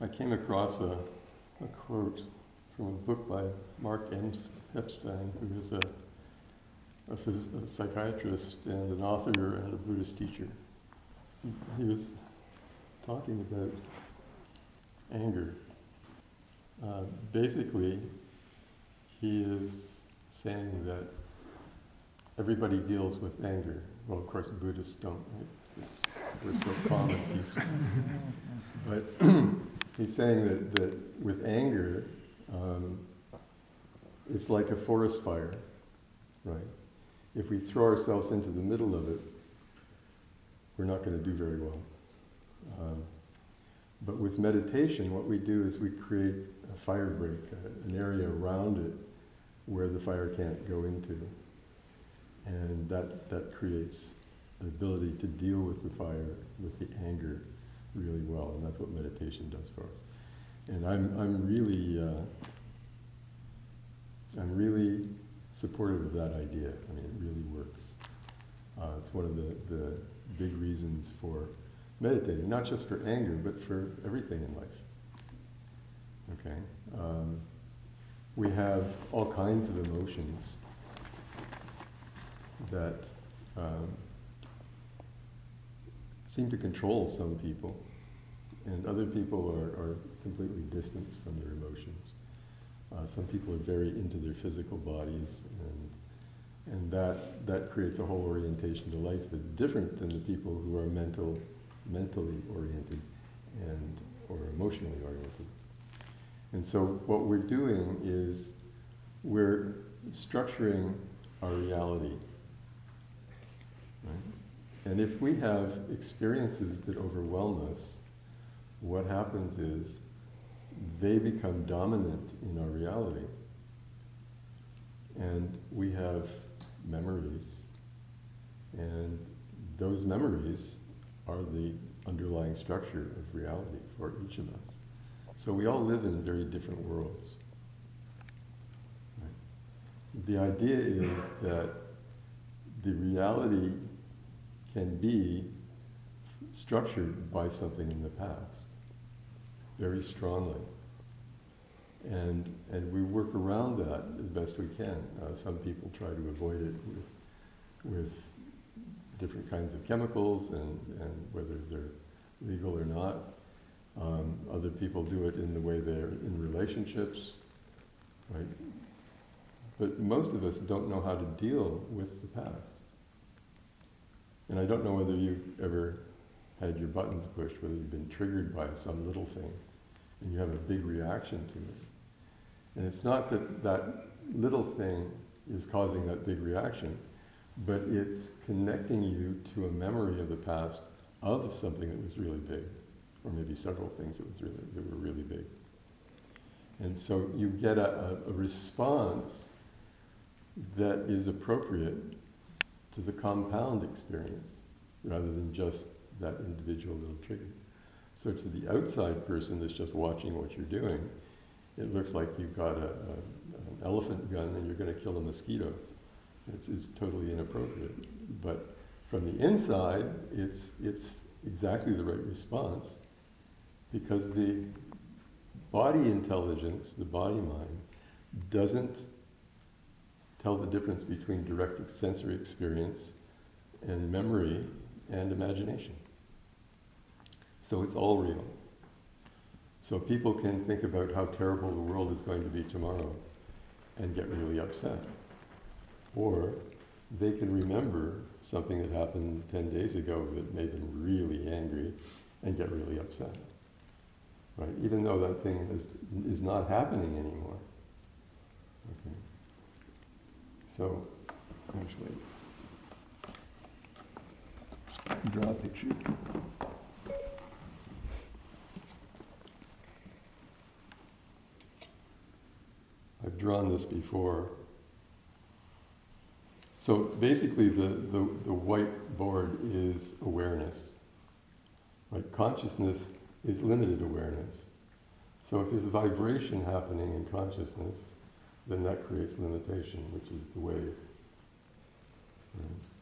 I came across a quote from a book by Mark M. Epstein, who is a psychiatrist and an author and a Buddhist teacher. He was talking about anger. Basically, he is saying that everybody deals with anger. Well, of course, Buddhists don't, right? Because we're so calm and peaceful. But he's saying that with anger, it's like a forest fire, right? If we throw ourselves into the middle of it, we're not going to do very well. But with meditation, what we do is we create a fire break, an area around it where the fire can't go into. And that creates the ability to deal with the fire, with the anger, really well. And that's what meditation does for us. And I'm really supportive of that idea. I mean, it really works. It's one of the big reasons for meditating, not just for anger, but for everything in life. Okay? We have all kinds of emotions that seem to control some people, and other people are completely distanced from their emotions. Some people are very into their physical bodies, and that creates a whole orientation to life that's different than the people who are mentally oriented or emotionally oriented. And so what we're doing is we're structuring our reality. Right? And if we have experiences that overwhelm us, what happens is they become dominant in our reality. And we have memories, and those memories are the underlying structure of reality for each of us. So we all live in very different worlds. Right? The idea is that the reality can be structured by something in the past, very strongly. And we work around that as best we can. Some people try to avoid it with different kinds of chemicals and whether they're legal or not. Other people do it in the way they're in relationships, right? But most of us don't know how to deal with the past. And I don't know whether you've ever had your buttons pushed, whether you've been triggered by some little thing and you have a big reaction to it. And it's not that little thing is causing that big reaction, but it's connecting you to a memory of the past of something that was really big, or maybe several things that were really big. And so you get a response that is appropriate to the compound experience, rather than just that individual little trigger. So to the outside person that's just watching what you're doing, it looks like you've got an elephant gun and you're going to kill a mosquito. It's totally inappropriate. But from the inside, it's exactly the right response, because the body intelligence, the body-mind, doesn't tell the difference between direct sensory experience and memory and imagination. So it's all real. So people can think about how terrible the world is going to be tomorrow and get really upset. Or they can remember something that happened 10 days ago that made them really angry and get really upset. Right? Even though that thing is not happening anymore. Okay. So, actually, let's draw a picture. I've drawn this before. So basically the white board is awareness. Like consciousness is limited awareness. So if there's a vibration happening in consciousness, then that creates limitation, which is the wave.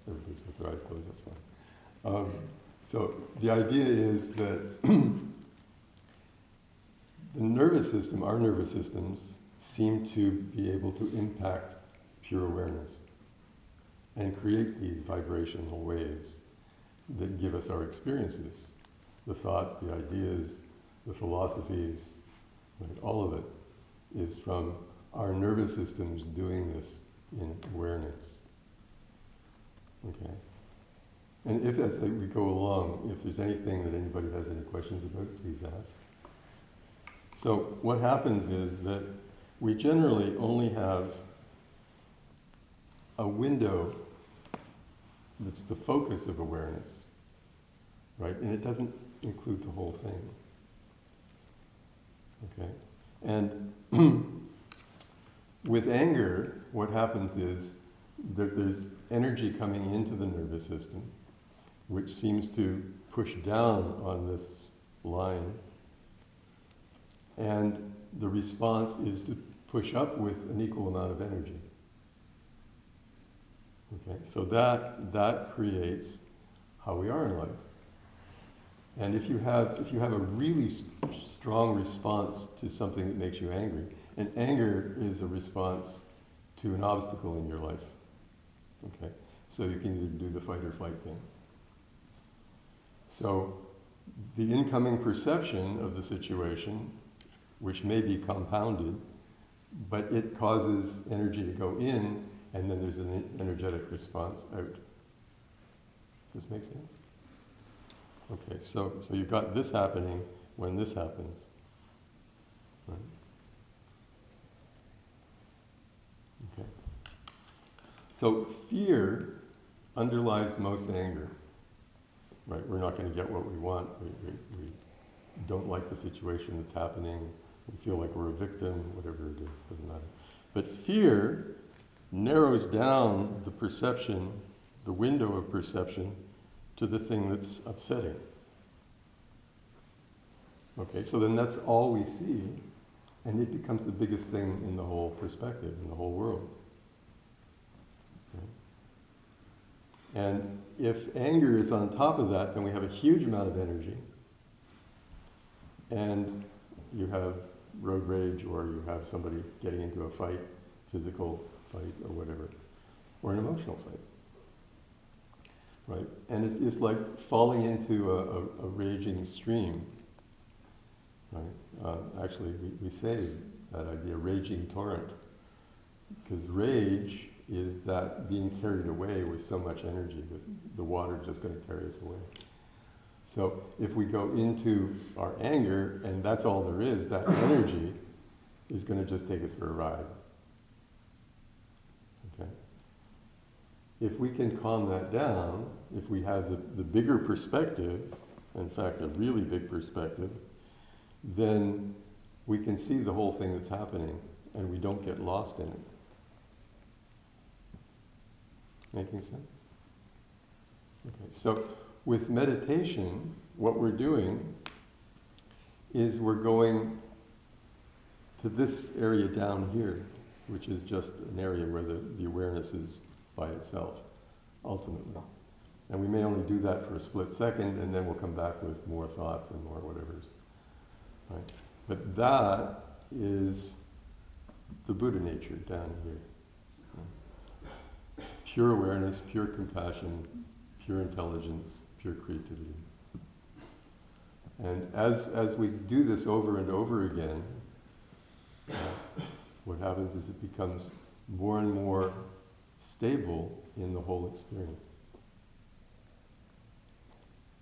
Everybody's with their eyes closed, that's fine. So the idea is that The nervous system, our nervous systems, seem to be able to impact pure awareness and create these vibrational waves that give us our experiences, the thoughts, the ideas, the philosophies, right? All of it is from our nervous systems doing this in awareness. Okay. And if, as we go along, if there's anything that anybody has any questions about, please ask. So what happens is that we generally only have a window that's the focus of awareness, right? And it doesn't include the whole thing. Okay? And with anger, what happens is that there's energy coming into the nervous system, which seems to push down on this line. And the response is to push up with an equal amount of energy. Okay, so that creates how we are in life. And if you have a really strong response to something that makes you angry, and anger is a response to an obstacle in your life. Okay, so you can either do the fight or flight thing. So the incoming perception of the situation, which may be compounded, but it causes energy to go in, and then there's an energetic response out. Does this make sense? Okay, so you've got this happening when this happens. Right? Okay. So fear underlies most anger. Right? We're not going to get what we want. We don't like the situation that's happening. We feel like we're a victim, whatever it is, doesn't matter. But fear narrows down the perception, the window of perception, to the thing that's upsetting. Okay, so then that's all we see, and it becomes the biggest thing in the whole perspective, in the whole world. Okay. And if anger is on top of that, then we have a huge amount of energy, and you have road rage, or you have somebody getting into a fight, physical fight or whatever, or an emotional fight, right? And it's like falling into a raging stream, right? Actually, we say that idea, raging torrent, because rage is that being carried away with so much energy, because the water is just going to carry us away. So if we go into our anger, and that's all there is, that energy is going to just take us for a ride. Okay. If we can calm that down, if we have the bigger perspective, in fact, a really big perspective, then we can see the whole thing that's happening, and we don't get lost in it. Making sense? Okay. So with meditation, what we're doing is we're going to this area down here, which is just an area where the awareness is by itself, ultimately. And we may only do that for a split second, and then we'll come back with more thoughts and more whatevers. Right? But that is the Buddha nature down here. Right? Pure awareness, pure compassion, pure intelligence, pure creativity. And as we do this over and over again, what happens is it becomes more and more stable in the whole experience.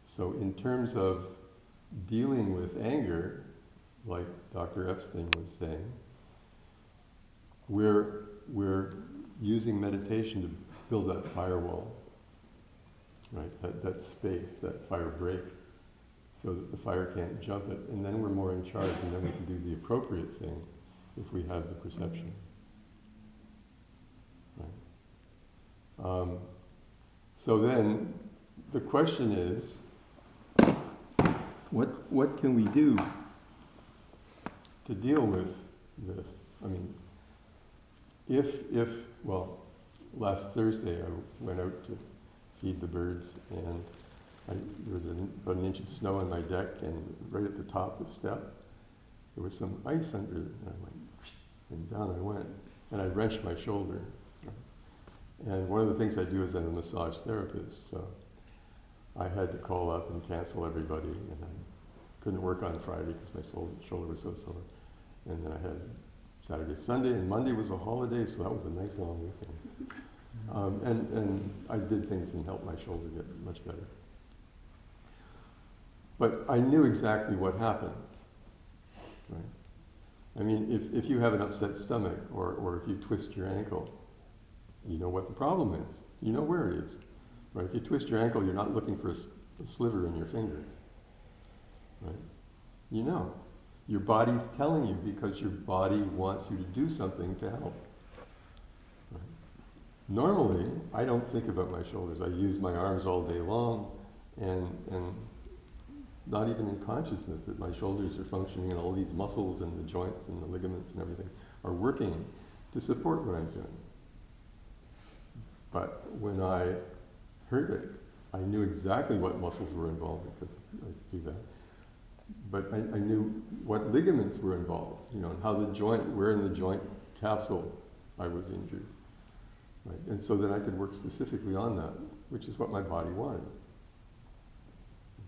So in terms of dealing with anger, like Dr. Epstein was saying, we're using meditation to build that firewall. Right, that space, that fire break, so that the fire can't jump it, and then we're more in charge, and then we can do the appropriate thing if we have the perception. Right. So then, the question is, what can we do to deal with this? I mean, well, last Thursday I went out to feed the birds, and there was about an inch of snow on my deck, and right at the top of the step, there was some ice under it, and I went, and down I went, and I wrenched my shoulder. And one of the things I do is I'm a massage therapist, so I had to call up and cancel everybody, and I couldn't work on Friday because my shoulder was so sore. And then I had Saturday, Sunday, and Monday was a holiday, so that was a nice long weekend. And I did things and helped my shoulder get much better. But I knew exactly what happened, right? I mean, if you have an upset stomach or if you twist your ankle, you know what the problem is. You know where it is, right? If you twist your ankle, you're not looking for a sliver in your finger, right? You know. Your body's telling you because your body wants you to do something to help. Right? Normally, I don't think about my shoulders. I use my arms all day long and not even in consciousness that my shoulders are functioning and all these muscles and the joints and the ligaments and everything are working to support what I'm doing. But when I heard it, I knew exactly what muscles were involved because I do that. But I knew what ligaments were involved, you know, and how the joint, where in the joint capsule I was injured. Right? And so then I could work specifically on that, which is what my body wanted.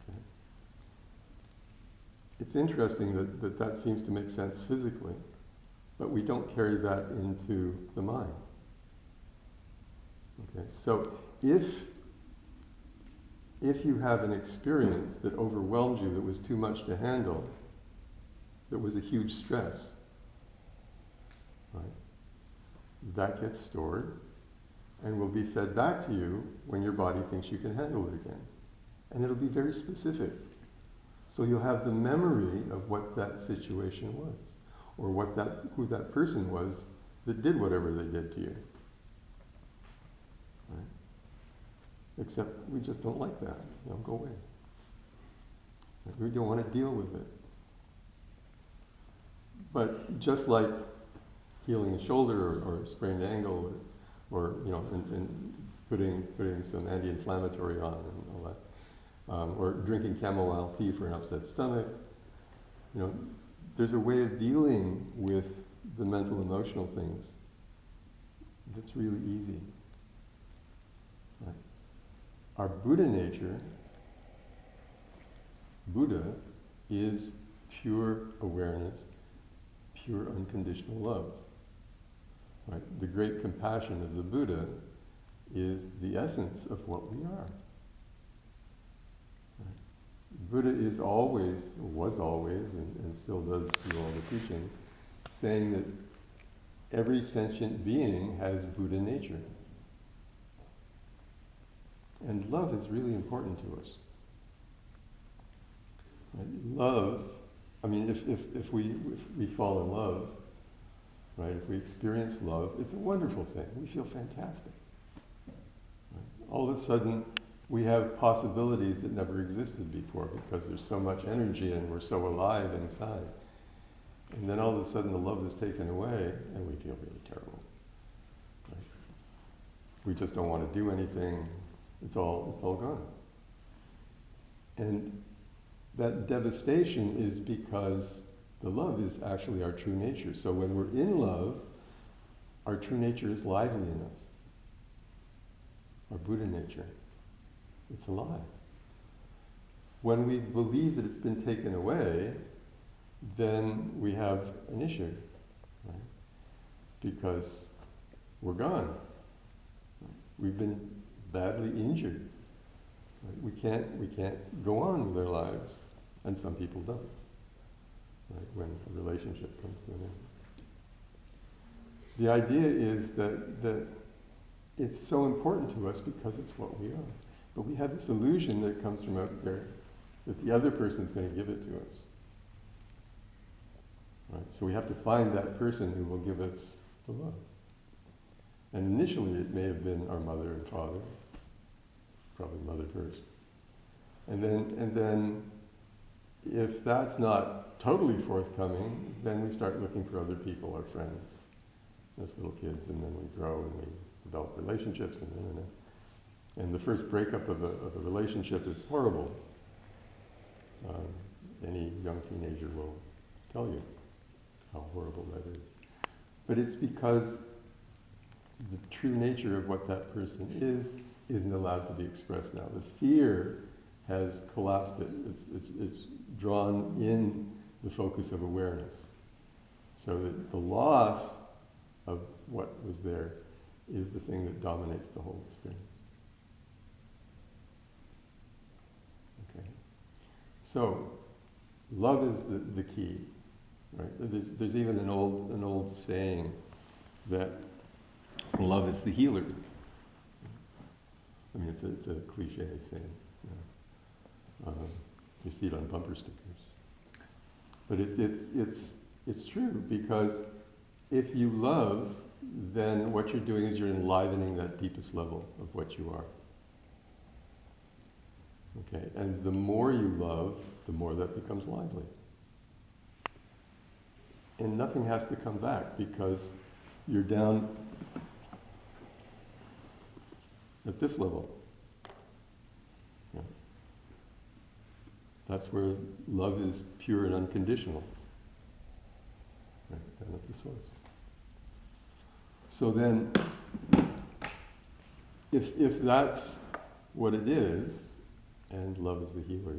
Okay. It's interesting that seems to make sense physically, but we don't carry that into the mind. Okay, so if you have an experience that overwhelmed you, that was too much to handle, that was a huge stress, right? That gets stored and will be fed back to you when your body thinks you can handle it again. And it'll be very specific. So you'll have the memory of what that situation was, or who that person was that did whatever they did to you. Right? Except we just don't like that. You know, go away. We don't want to deal with it. But just like healing a shoulder or sprained ankle or you know, and putting some anti-inflammatory on and all that, or drinking chamomile tea for an upset stomach, you know, there's a way of dealing with the mental, emotional things that's really easy. Right? Our Buddha nature, Buddha, is pure awareness, pure unconditional love. Right? The great compassion of the Buddha is the essence of what we are. Right? Buddha is always, was always, and still does through all the teachings, saying that every sentient being has Buddha nature. And love is really important to us. Right? Love, I mean, if we fall in love, right? If we experience love, it's a wonderful thing. We feel fantastic. Right? All of a sudden, we have possibilities that never existed before because there's so much energy and we're so alive inside. And then all of a sudden, the love is taken away, and we feel really terrible. Right? We just don't want to do anything. It's all gone. And that devastation is because the love is actually our true nature. So when we're in love, our true nature is lively in us. Our Buddha nature. It's alive. When we believe that it's been taken away, then we have an issue, right? Because we're gone. We've been badly injured. Right? We can't go on with our lives, and some people don't. Right? When a relationship comes to an end, the idea is that it's so important to us because it's what we are. But we have this illusion that comes from out there that the other person's going to give it to us. Right? So we have to find that person who will give us the love. And initially, it may have been our mother and father. Probably mother first. And then if that's not totally forthcoming, then we start looking for other people, our friends, as little kids, and then we grow and we develop relationships and the first breakup of a relationship is horrible. Any young teenager will tell you. how horrible that is. But it's because the true nature of what that person is isn't allowed to be expressed now. The fear has collapsed it. It's drawn in the focus of awareness. So that the loss of what was there is the thing that dominates the whole experience. Okay. So, love is the key, right? There's even an old saying that love is the healer. I mean, it's a cliche saying. Yeah. You see it on bumper stickers. But it's true, because if you love, then what you're doing is you're enlivening that deepest level of what you are. Okay, and the more you love, the more that becomes lively. And nothing has to come back, because you're down at this level. Yeah. That's where love is pure and unconditional. Right, and at the source. So then, if that's what it is, and love is the healer,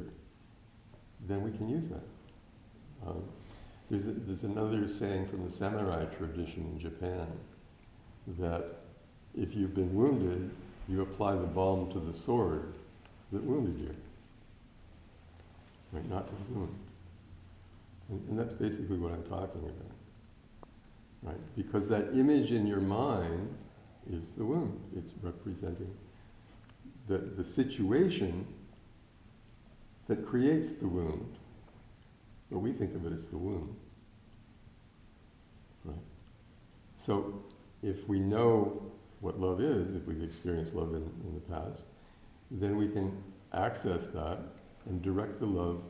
then we can use that. There's another saying from the samurai tradition in Japan, that if you've been wounded, you apply the balm to the sword that wounded you, right? Not to the wound. And that's basically what I'm talking about. Right? Because that image in your mind is the wound. It's representing the situation that creates the wound. But we think of it as the wound. Right? So if we know what love is, if we've experienced love in the past, then we can access that and direct the love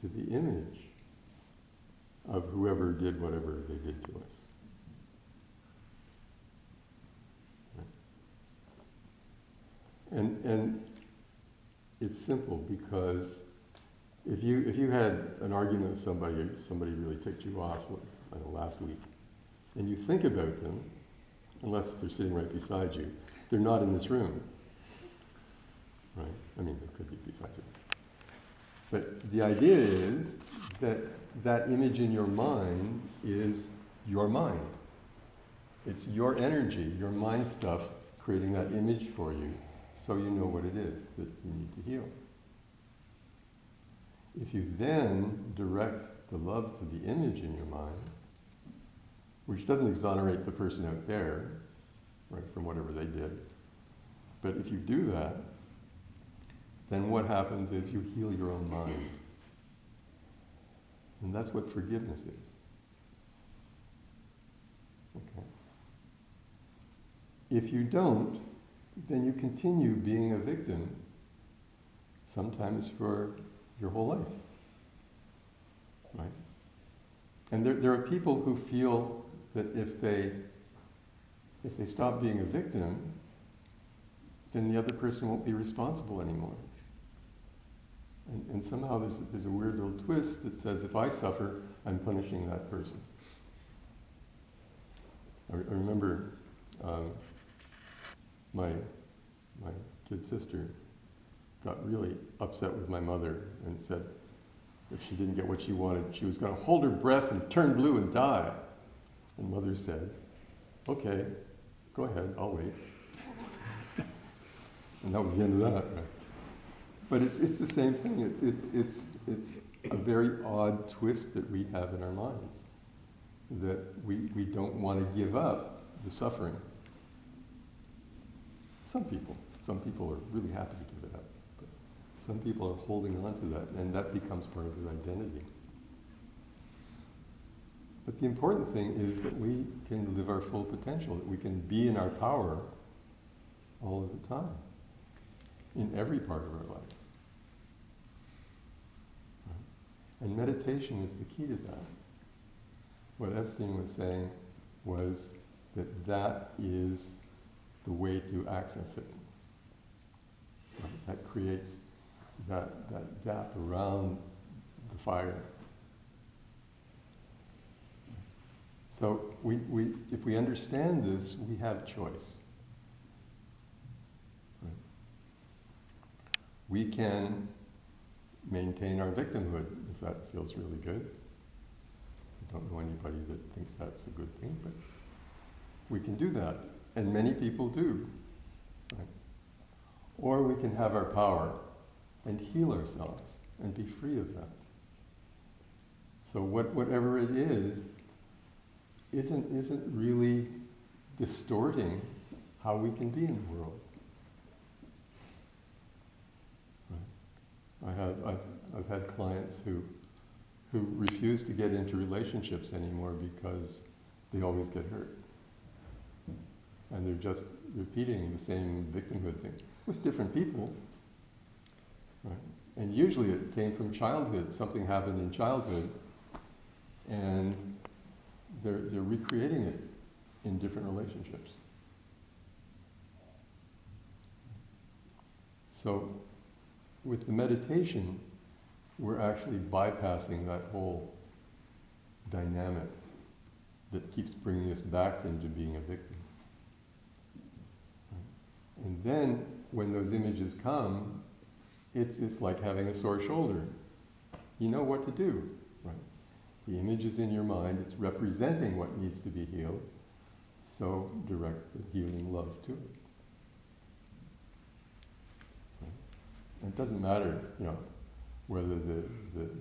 to the image of whoever did whatever they did to us. And it's simple, because if you had an argument with somebody really ticked you off, I don't know, last week, and you think about them, unless they're sitting right beside you, they're not in this room, right? I mean, they could be beside you. But the idea is that image in your mind is your mind. It's your energy, your mind stuff, creating that image for you, so you know what it is that you need to heal. If you then direct the love to the image in your mind, which doesn't exonerate the person out there, right, from whatever they did, but if you do that, then what happens is you heal your own mind. And that's what forgiveness is. Okay. If you don't, then you continue being a victim, sometimes for your whole life. Right? And there are people who feel that if they stop being a victim, then the other person won't be responsible anymore. And somehow there's a weird little twist that says, if I suffer, I'm punishing that person. I remember my kid sister got really upset with my mother and said if she didn't get what she wanted, she was going to hold her breath and turn blue and die. And Mother said, okay, go ahead, I'll wait. And that was the end of that, right? But it's the same thing. It's a very odd twist that we have in our minds, that we don't want to give up the suffering. Some people are really happy to give it up, but some people are holding on to that, and that becomes part of their identity. But the important thing is that we can live our full potential, that we can be in our power all of the time, in every part of our life. Right? And meditation is the key to that. What Epstein was saying was that is the way to access it. Right? That creates that gap around the fire. So if we understand this, we have choice. Right? We can maintain our victimhood if that feels really good. I don't know anybody that thinks that's a good thing, but we can do that, and many people do. Right? Or we can have our power and heal ourselves and be free of that. So whatever it is, isn't really distorting how we can be in the world. Right? I've had clients who refuse to get into relationships anymore because they always get hurt, and they're just repeating the same victimhood thing with different people. Right? And usually it came from childhood. Something happened in childhood, and they're recreating it in different relationships. So with the meditation, we're actually bypassing that whole dynamic that keeps bringing us back into being a victim. And then when those images come, it's like having a sore shoulder. You know what to do, right? The image is in your mind, it's representing what needs to be healed, so direct the healing love to it. Right? It doesn't matter, whether the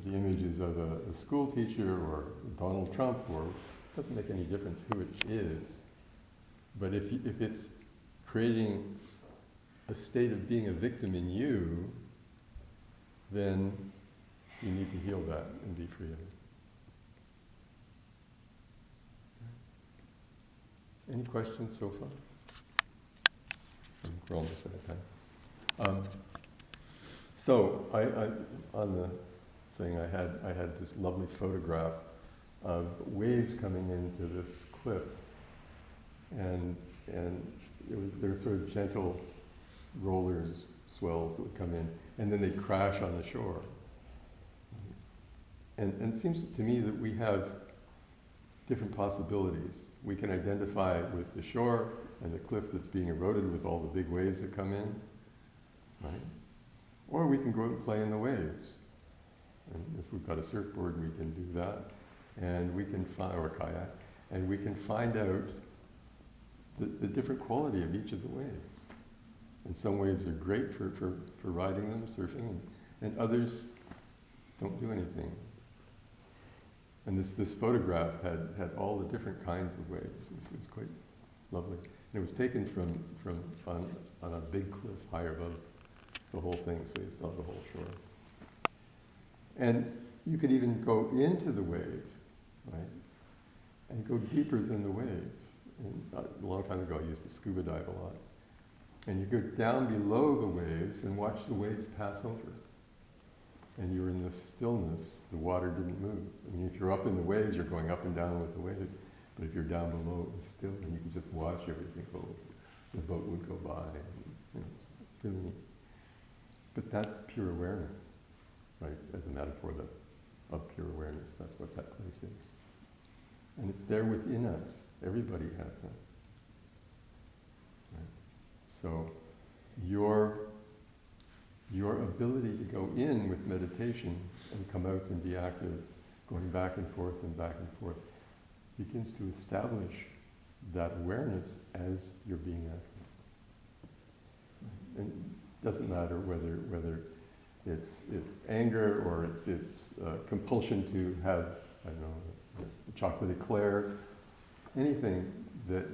image is of a school teacher or Donald Trump, or it doesn't make any difference who it is. But if it's creating a state of being a victim in you, then you need to heal that and be free of it. Any questions so far? We're almost out of time. So I on the thing I had this lovely photograph of waves coming into this cliff, and there were sort of gentle rollers, swells that would come in, and then they'd crash on the shore. And it seems to me that we have different possibilities. We can identify with the shore and the cliff that's being eroded with all the big waves that come in, right? Or we can go out and play in the waves. And if we've got a surfboard, we can do that, and we can or a kayak, and we can find out the different quality of each of the waves. And some waves are great for riding them, surfing, and others don't do anything. And this photograph had all the different kinds of waves. It was quite lovely. And it was taken from on a big cliff higher above the whole thing, so you saw the whole shore. And you could even go into the wave, right? And go deeper than the wave. And a long time ago, I used to scuba dive a lot. And you go down below the waves and watch the waves pass over. And you're in this stillness, the water didn't move. I mean, if you're up in the waves, you're going up and down with the waves, but if you're down below, it's still, and you can just watch everything go over. The boat would go by, and it's really neat. But that's pure awareness, right? As a metaphor of pure awareness, that's what that place is. And it's there within us. Everybody has that. Right? So your ability to go in with meditation and come out and be active, going back and forth and back and forth, begins to establish that awareness as you're being active. And it doesn't matter whether it's anger or it's compulsion to have, I don't know, a chocolate eclair, anything that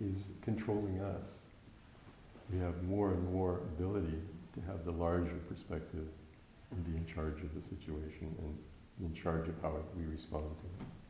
is controlling us. We have more and more ability to have the larger perspective and be in charge of the situation and in charge of how we respond to it.